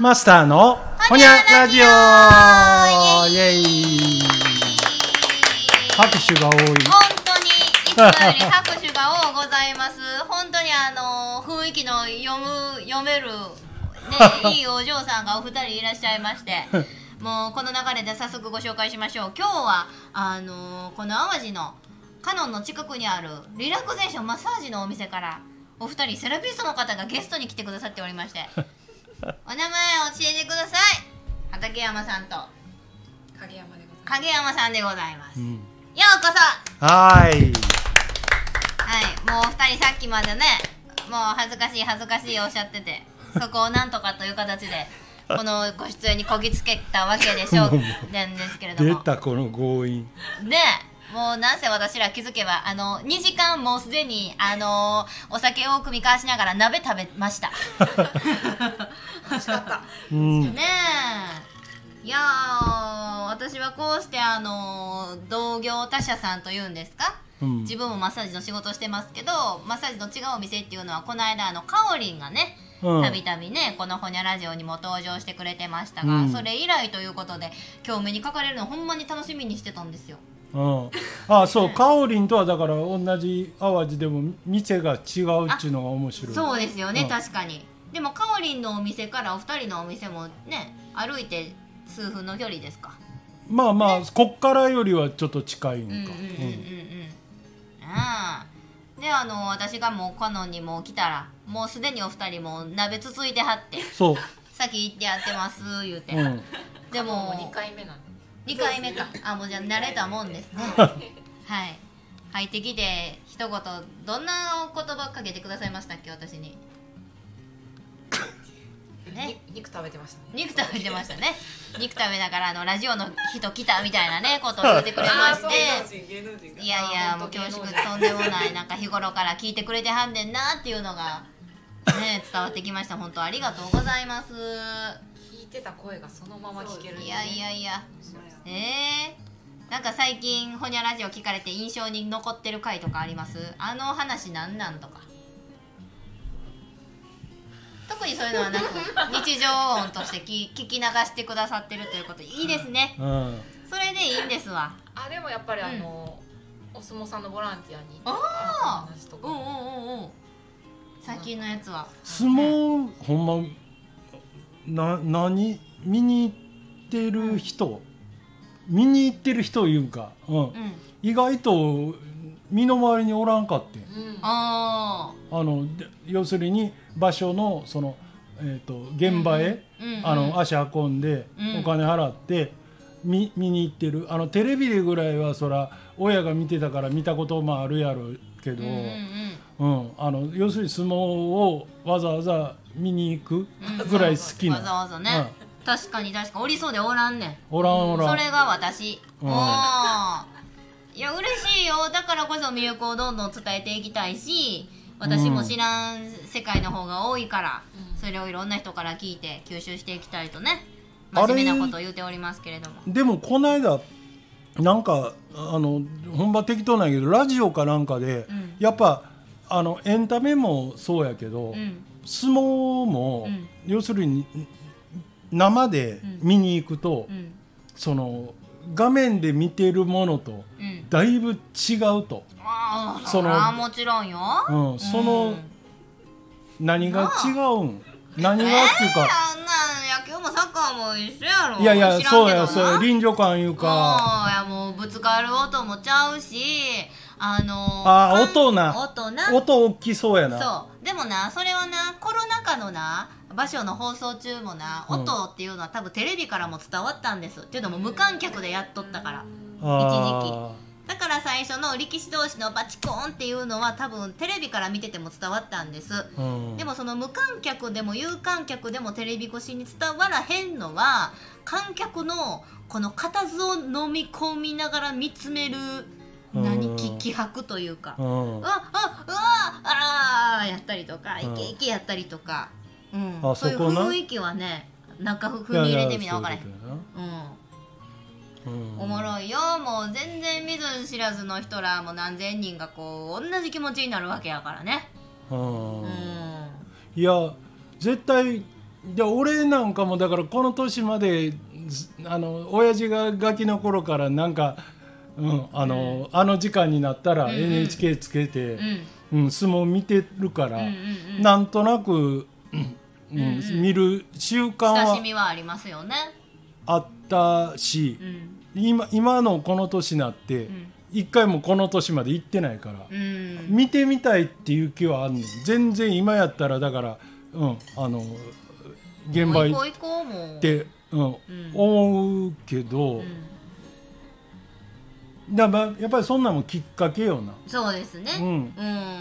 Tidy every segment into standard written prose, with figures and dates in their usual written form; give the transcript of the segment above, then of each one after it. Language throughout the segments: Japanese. マスターのほにゃラジオ、イエイ。拍手が多い。本当にいつもより拍手が多ございます。本当に雰囲気の読める、ね、いいお嬢さんがお二人いらっしゃいましてもうこの流れで早速ご紹介しましょう。今日はこの淡路のカノンの近くにあるリラクゼーションマッサージのお店からお二人セラピストの方がゲストに来てくださっておりましてお名前を教えてください。畠山さんと影山さんでございます、うん、ようこそ。はい、はい、もうお二人さっきまでねもう恥ずかしいおっしゃっててそこをなんとかという形でこのご出演にこぎつけたわけでしょうなんですけれども出たこの強引ねえもうなんせ私ら気づけば2時間もうすでにお酒を酌み交わしながら鍋食べました楽しかった、うん、ねえいや私はこうして同業他社さんというんですか、うん、自分もマッサージの仕事してますけどマッサージの違うお店っていうのはこの間かおりんがねたびたびねこのほにゃラジオにも登場してくれてましたが、うん、それ以来ということで今日目にかかれるのほんまに楽しみにしてたんですよ。うん、ああそうかおりんとはだから同じ淡路でも店が違うっていうのが面白い。そうですよね、うん、確かに。でもかおりんのお店からお二人のお店もね歩いて数分の距離ですか。まあまあ、ね、こっからよりはちょっと近いのか。うんうんうんうんうん。で私がもうカノンにも来たらもうすでにお二人も鍋つついてはってそう先行ってやってます言うて、うん、でも2回目なんで2回目か。あ、もうじゃあ慣れたもんですねはい。入ってきて一言どんなお言葉かけてくださいましたっけ私にね、肉食べてましたね。肉食べてましたね肉食べながらラジオの人来たみたいなねことを言ってくれまして、いやいやもう恐縮とんでもないなんか日頃から聞いてくれてはんねんなっていうのが、ね、伝わってきました。本当ありがとうございます。言ってた声がそのまま聞ける、ね、いやいやいや、なんか最近ほにゃラジオ聞かれて印象に残ってる回とかあります？あの話なんなんとか特にそういうのはなく日常音として聞き流してくださってるということいいですね、うん、それでいいんですわ。あでもやっぱりうん、お相撲さんのボランティアに行った話とか、最近のやつは相撲、ね、ほんま何見に行ってる人、うん、見に行ってる人いうか、うんうん、意外と身の回りにおらんかって、うん、要するに場所のその、現場へ、うんうん、足運んで、うん、お金払って見に行ってる。テレビぐらいはそら親が見てたから見たこともあるやろうけど、うんうんうん、要するに相撲をわざわざ見に行くぐらい好きな、うん、わざわざね、うん、確かにおりそうでおらんねん。おらんそれが私、うん、おいや嬉しいよ。だからこそ魅力をどんどん伝えていきたいし私も知らん世界の方が多いから、うん、それをいろんな人から聞いて吸収していきたいとね真面目なことを言っておりますけれども。でもこの間なんかほんま適当なんやけどラジオかなんかで、うん、やっぱエンタメもそうやけど、うん相撲も、うん、要するに生で見に行くと、うん、その画面で見てるものとだいぶ違うと、うん、それはもちろんよ、うん、その、うん、何が違うん何がっていうか、あんな野球もサッカーも一緒やろ。いやいやそうやそう臨場感いうかいやもうぶつかる音もちゃうし音大きそうやな。そうでもなそれはなコロナ禍のな場所の放送中もな、うん、音っていうのは多分テレビからも伝わったんですっていうのも無観客でやっとったから一時期だから最初の力士同士のバチコーンっていうのは多分テレビから見てても伝わったんです、うん、でもその無観客でも有観客でもテレビ越しに伝わらへんのは観客のこの固唾を飲み込みながら見つめる気迫というか、うん、やったりとか、イケイケやったりとか、うんうん、そういう雰囲気はね、中踏み入れてみな分からへん。おもろいよ。もう全然見ず知らずの人らも何千人がこう同じ気持ちになるわけやからね。うん、いや絶対いや俺なんかもだからこの年まで親父がガキの頃からなんか、うん、あの時間になったら NHK つけて、うんうん、相撲見てるから、うんうんうん、なんとなく、うんうんうん、見る習慣は親しみはありますよね、あったし、うん、今のこの年になって、うん、一回もこの年まで行ってないから、うん、見てみたいっていう気はあるの。全然今やったらだから、うん、現場行って思うけど、うん、だからやっぱりそんなもきっかけよな。そうですね、うん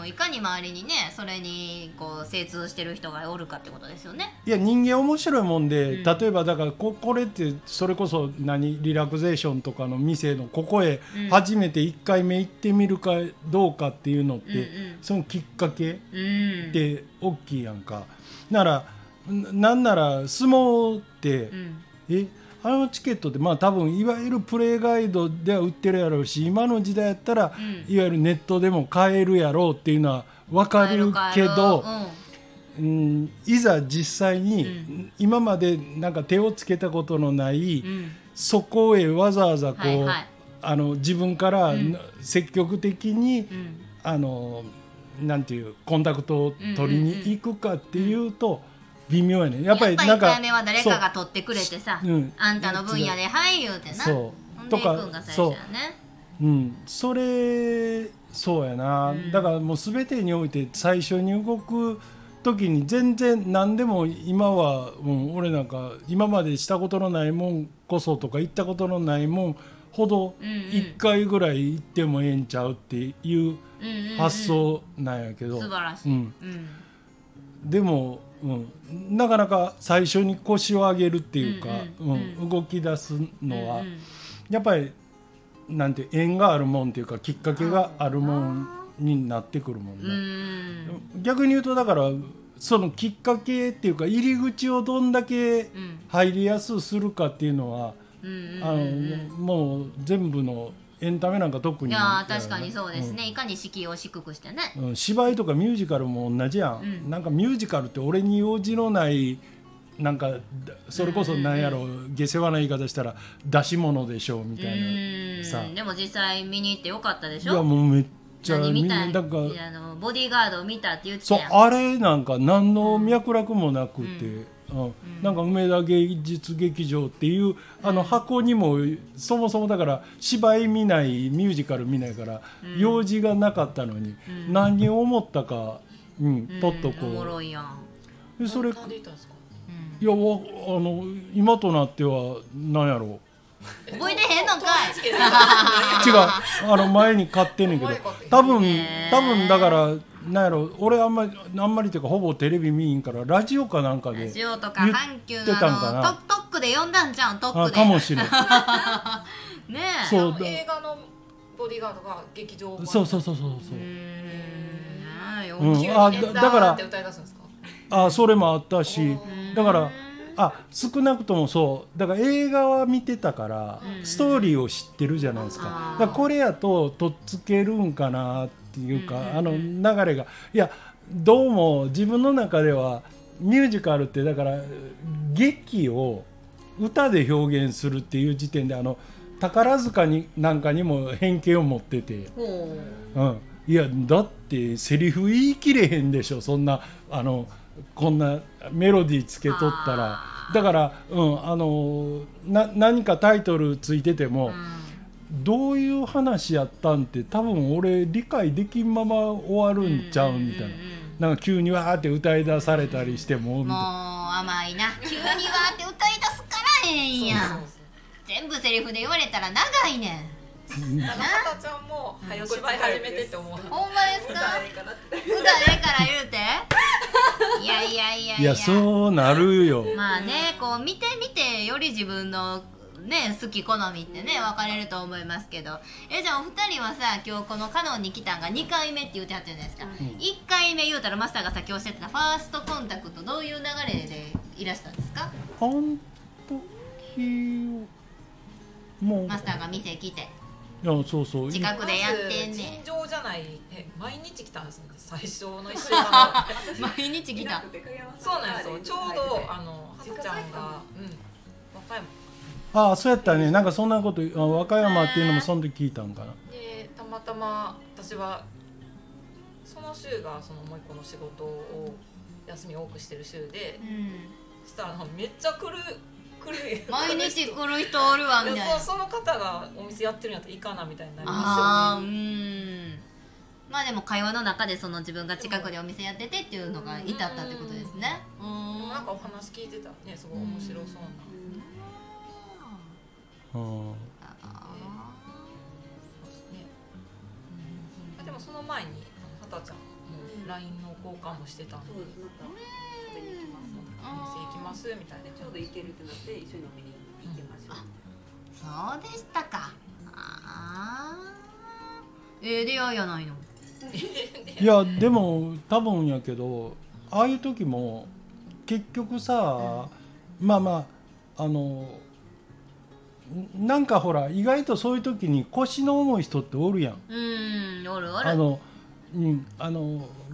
うん、いかに周りにねそれにこう精通してる人がおるかってことですよね。いや人間面白いもんで、うん、例えばだからこれってそれこそリラクゼーションとかの店のここへ初めて1回目行ってみるかどうかっていうのって、うんうん、そのきっかけって大きいやんか、うん、ならなんなら相撲って、うん、あのチケットってまあ多分いわゆるプレイガイドでは売ってるやろうし、今の時代やったら、うん、いわゆるネットでも買えるやろうっていうのは分かるけど、うん、いざ実際に、うん、今までなんか手をつけたことのない、うん、そこへわざわざこう、はいはい、自分から積極的に、うん、なんていうコンタクトを取りに行くかっていうと、うんうんうん、微妙やね。やっぱり1回目は誰かが取ってくれてさ、うん、あんたの分野ではい言うてな、そうとか、そう、うん、それそうやな、うん、だからもう全てにおいて最初に動く時に全然何でも今は、うん、俺なんか今までしたことのないもんこそとか行ったことのないもんほど1回ぐらい行ってもええんちゃうっていう発想なんやけど、うんうんうん、素晴らしい、うんうん、でもうん、なかなか最初に腰を上げるっていうか、うんうんうんうん、動き出すのは、うんうん、やっぱりなんて縁があるもんっていうかきっかけがあるもんになってくるもんね。うん、逆に言うとだからそのきっかけっていうか入り口をどんだけ入りやすくするかっていうのは、うんうんうん、もう全部のエンタメなんか特に、いや確かにそうですね、うん、いかに敷居を低くしてね、うん、芝居とかミュージカルも同じやん、うん、なんかミュージカルって俺に用事のないなんかそれこそなんやろ、うん、下世話な言い方したら出し物でしょみたいなさ。でも実際見に行ってよかったでしょ。いやもうめっちゃ見たい、なんかボディーガードを見たって言ってたやん。そうあれなんか何の脈絡もなくて、うんうんうん、なんか梅田芸術劇場っていう箱にもそもそもだから芝居見ないミュージカル見ないから用事がなかったのに、うん、何を思ったか、うんうん、とっとこう、おもろいやん。でそれいや今となっては何やろう覚えてへんのかい違う前に買ってんねんけど多分だからなんやろ俺あんまりというかほぼテレビ見んからラジオかなんかで言ってたんかな。ラジオとか阪急トックで読んだんちゃうん。トックでかもしれんねえそう映画のボディーガードが劇場版そううんあだからって歌い出すんですか。あそれもあったしだから少なくともそうだから映画は見てたからストーリーを知ってるじゃないですか。だからこれやととっつけるんかなってっていうか、うんうん、流れがいやどうも自分の中ではミュージカルってだから劇を歌で表現するっていう時点で宝塚になんかにも偏見を持ってて、うん、いやだってセリフ言い切れへんでしょそんなこんなメロディーつけとったらだから、うん、何かタイトルついてても、うんどういう話やったんって多分俺理解できんまま終わるんちゃうみたいな。なんか急にわーって歌い出されたりしてもみたいな。もう甘いな。急にわーって歌い出すからええんやん。そうそうそう全部セリフで言われたら長いねん。なたちゃんも早芝居始めてって思う。ほんまですか。歌ええから言うて。いやいやいやいや。いやそうなるよ。まあねこう見てみてより自分のね、好き好みってね分かれると思いますけどじゃあお二人はさ今日このカノンに来たんが2回目って言うてはったじゃないですか、うん、1回目言うたらマスターが先おっしゃってたファーストコンタクトどういう流れでいらしたんですか。あん時もうマスターが店来ていやそうそう近くでやってんねん尋常じゃない内毎日来たんですね、最初の1週間毎日来たそうなんですよ、ちょうどハサちゃんが、うん、和歌山、ああそうやったね、なんかそんなこと和歌山っていうのもその時聞いたんかな、でたまたま私はその週がそのもう一個の仕事を休み多くしてる週で、うん、したらめっちゃ来る毎日来る人おるわみたいな、その方がお店やってるんやったらいいかなみたいになりますよね。あ、うん、まあでも会話の中でその自分が近くでお店やっててっていうのが至ったってことですね。うん、でもなんかお話聞いてたね、すごい面白そうな、うん、でもその前にはたちゃんも LINE の交換もしてたんで、お店行きますみたいな、ちょうど行けるってなって一緒に飲みに行きましょう、うん、あ、そうでしたか。あー、出会いやないのいやでも多分やけど、ああいう時も結局さ、うん、まあまあなんかほら意外とそういう時に腰の重い人っておるやん。うん、おるおる。うん、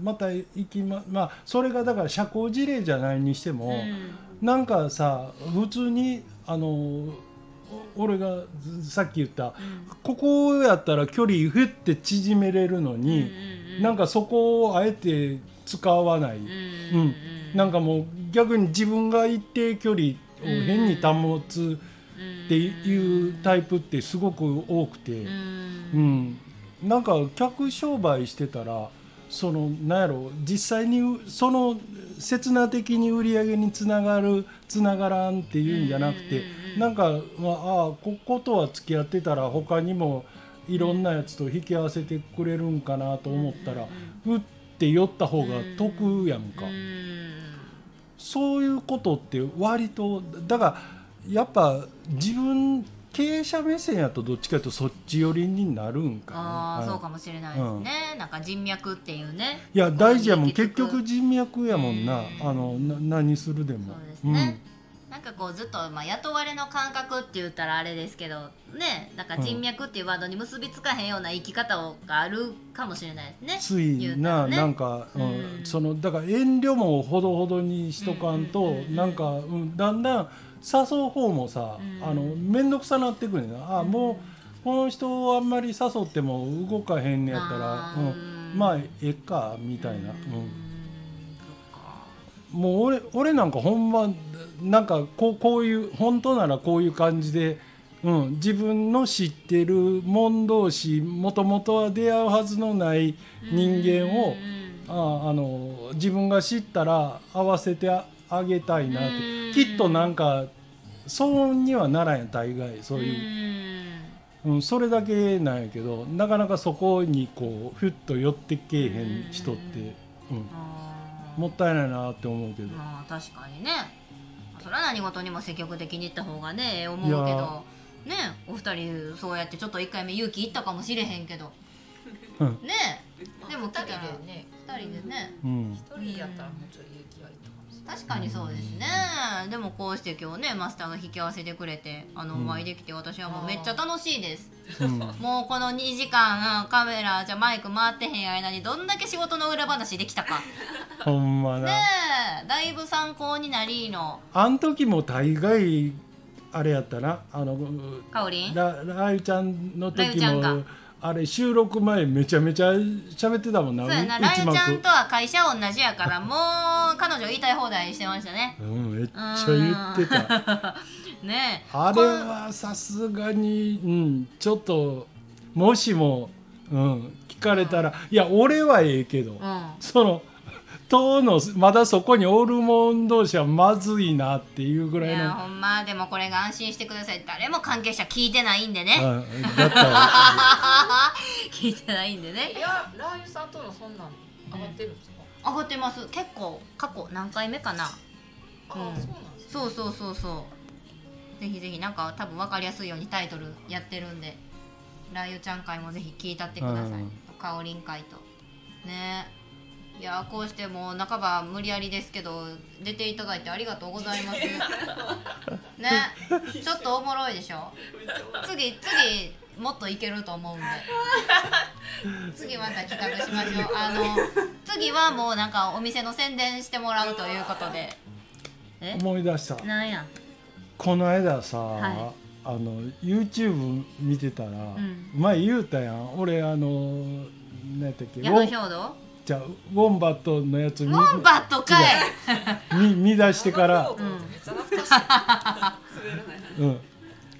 また行きまあそれがだから社交辞令じゃないにしても、うん、なんかさ普通に俺がさっき言った、うん、ここやったら距離ふって縮めれるのに、うんうん、なんかそこをあえて使わない、うんうんうん、なんかもう逆に自分が一定距離を変に保つっていうタイプってすごく多くて、うん、うんなんか客商売してたらそのなんやろ実際にその刹那的に売り上げにつながらんっていうんじゃなくて、なんか、まあ、ことは付き合ってたら他にもいろんなやつと引き合わせてくれるんかなと思ったら、打って寄った方が得やんか。そういうことって割とだからやっぱ自分経営者目線やとどっちかとそっち寄りになるんかな。ああ、そうかもしれないですね、うん、なんか人脈っていうね、いや大事やもん、結局人脈やもんな、何するでもそうですね、うん、なんかこうずっと、まあ、雇われの感覚って言ったらあれですけどね、なんか人脈っていうワードに結びつかへんような生き方があるかもしれないですね、ついな、ね、なんか、うん、そのだから遠慮もほどほどにしとかんと、なんか、うん、だんだん誘う方もさ、めんどくさなってくるんだよ、あ、もうこの人をあんまり誘っても動かへんねやったら、うん、まあええかみたいな、うん、もう俺なんかほんまなんかこういう本当ならこういう感じで、うん、自分の知ってる者同士もともとは出会うはずのない人間を、自分が知ったら合わせてあげたいなって、きっとなんかそうにはならんや、大概そういう、うん、それだけなんやけど、なかなかそこにこうふっと寄ってけえへん人って、うん、もったいないなって思うけど、まあ、確かにね、それは何事にも積極的にいった方がね思うけどね、お二人そうやってちょっと1回目勇気いったかもしれへんけど、うん、ねえでも来たら2人でね、1人やったらもうちょっと勇気はいったかも。確かにそうですね、でもこうして今日ねマスターが引き合わせてくれてお会いできて、私はもうめっちゃ楽しいです、もうこの2時間カメラじゃマイク回ってへん間にどんだけ仕事の裏話できたかほんまな、ねえだいぶ参考になりの、あん時も大概あれやったな、かおりんライちゃんの時もあれ収録前めちゃめちゃ喋ってたもんな。そうやな、ライちゃんとは会社同じやからもう彼女言いたい放題してましたねめっちゃ言ってたねえ、あれはさすがに、ちょっともしも、聞かれたら、いや俺はええけど、その当のまだそこにおるもん同士はまずいなっていうぐらいの。いやほんまでもこれが安心してください、誰も関係者聞いてないんでね、だった聞いてないんでね。いやラー油さんとのそんなん上がってるんですか？上がってます、結構過去何回目かな、そうそうそうそう、ぜひぜひなんか多分分かりやすいようにタイトルやってるんで、ラー油ちゃん会もぜひ聞いたってください、かおりん会とねえ、いやこうしてもう半ば無理やりですけど出ていただいてありがとうございますね、ちょっとおもろいでしょ、次もっといけると思うんで次また企画しましょう。次はもうなんかお店の宣伝してもらうということで。思い出した。なんや。この間さ、はい、YouTube 見てたら、うん、前言うたやん。俺何やったっけ？矢野兵道？じゃあウォンバットのやつ見。ウォンバットかい。見出してから。うん、めっちゃ懐かしい。滑らない。うん。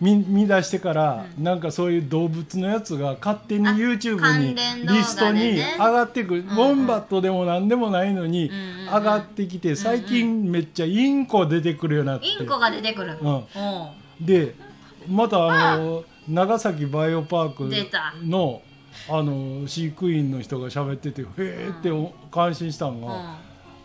見出してから、うん、なんかそういう動物のやつが勝手に YouTube にリストに上がってくる、ね、ウォンバットでもなんでもないのに上がってきて、うんうん、最近めっちゃインコ出てくるようになって、インコが出てくる、うん、でまた長崎バイオパーク の、 飼育員の人が喋っててへーって感心したのが、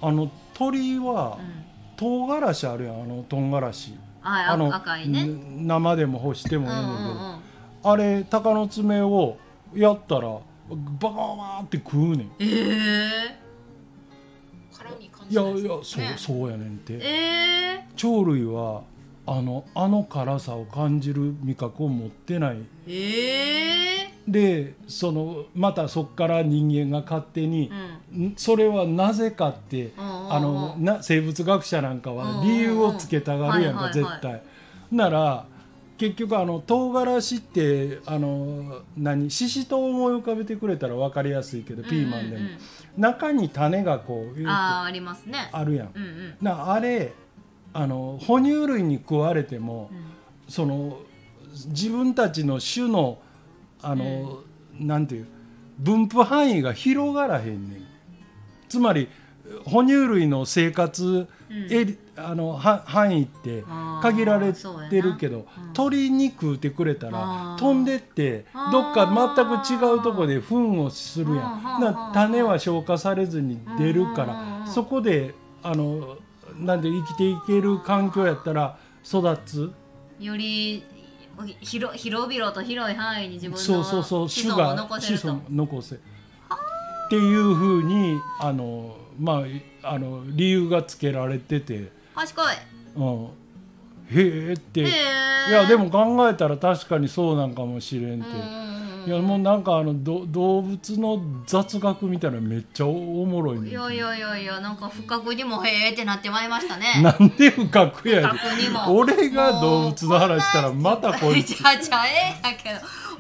うん、鳥は、うん、唐辛子あるやん、唐辛子赤いね、生でも干してもいいので、うんうんうん、あれ鷹の爪をやったらバカバーって食うねん。辛み感じないですか？いやいや、そうやねんて。鳥類は辛さを感じる味覚を持ってない。でまたそこから人間が勝手に、うん、それはなぜかって、うん、生物学者なんかは理由をつけたがるやんか、うん、絶対、はいはい、なら結局唐辛子ってシシトウを思い浮かべてくれたら分かりやすいけど、うんうんうん、ピーマンでも中に種がこうありますね、あるやん、うんうん、あれ哺乳類に食われても、うん、自分たちの種のなんていう分布範囲が広がらへんねん。つまり哺乳類の生活、うん、範囲って限られてるけど、うん、鳥に食うてくれたら飛んでってどっか全く違うとこで糞をするやん。だ種は消化されずに出るから、そこでなんで生きていける環境やったら育つより広々と広い範囲に自分の子孫を残せると、そうそうそう、子孫を残せっていうふうに理由がつけられてて賢い、うん、へえって。いやでも考えたら確かにそうなんかもしれんって。いやもうなんか動物の雑学みたいなのめっちゃおもろいね。いやいやいやいや、なんか不覚にもへーってなってまいりましたね。なんで不覚やで。俺が動物の話したらまたこいつだけど、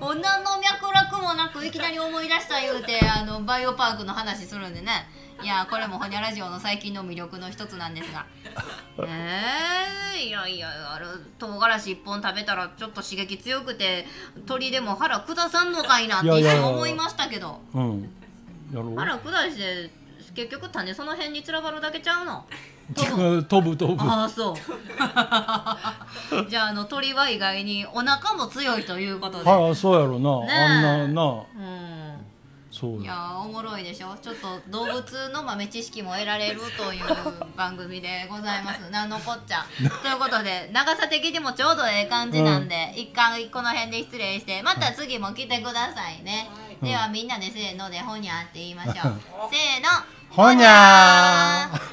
女の脈絡もなくいきなり思い出した言うてバイオパークの話するんでね。いやこれもホニャラジオの最近の魅力の一つなんですがいやいや、唐辛子一本食べたらちょっと刺激強くて鳥でも腹下さんのかいなって一瞬思いましたけど、うん、やろう。腹下して結局種その辺に散らばるだけちゃうの。飛ぶ。ああそうじゃあ鳥は意外にお腹も強いということで。ああそうやろな、ね、あんなな、うん、そうだ。いやおもろいでしょ。ちょっと動物の豆知識も得られるという番組でございますなのこっちゃんということで、長さ的にもちょうどええ感じなんで、うん、一回この辺で失礼して、また次も来てくださいね、はい、ではみんなでせーのでほにゃって言いましょうせーのほにゃー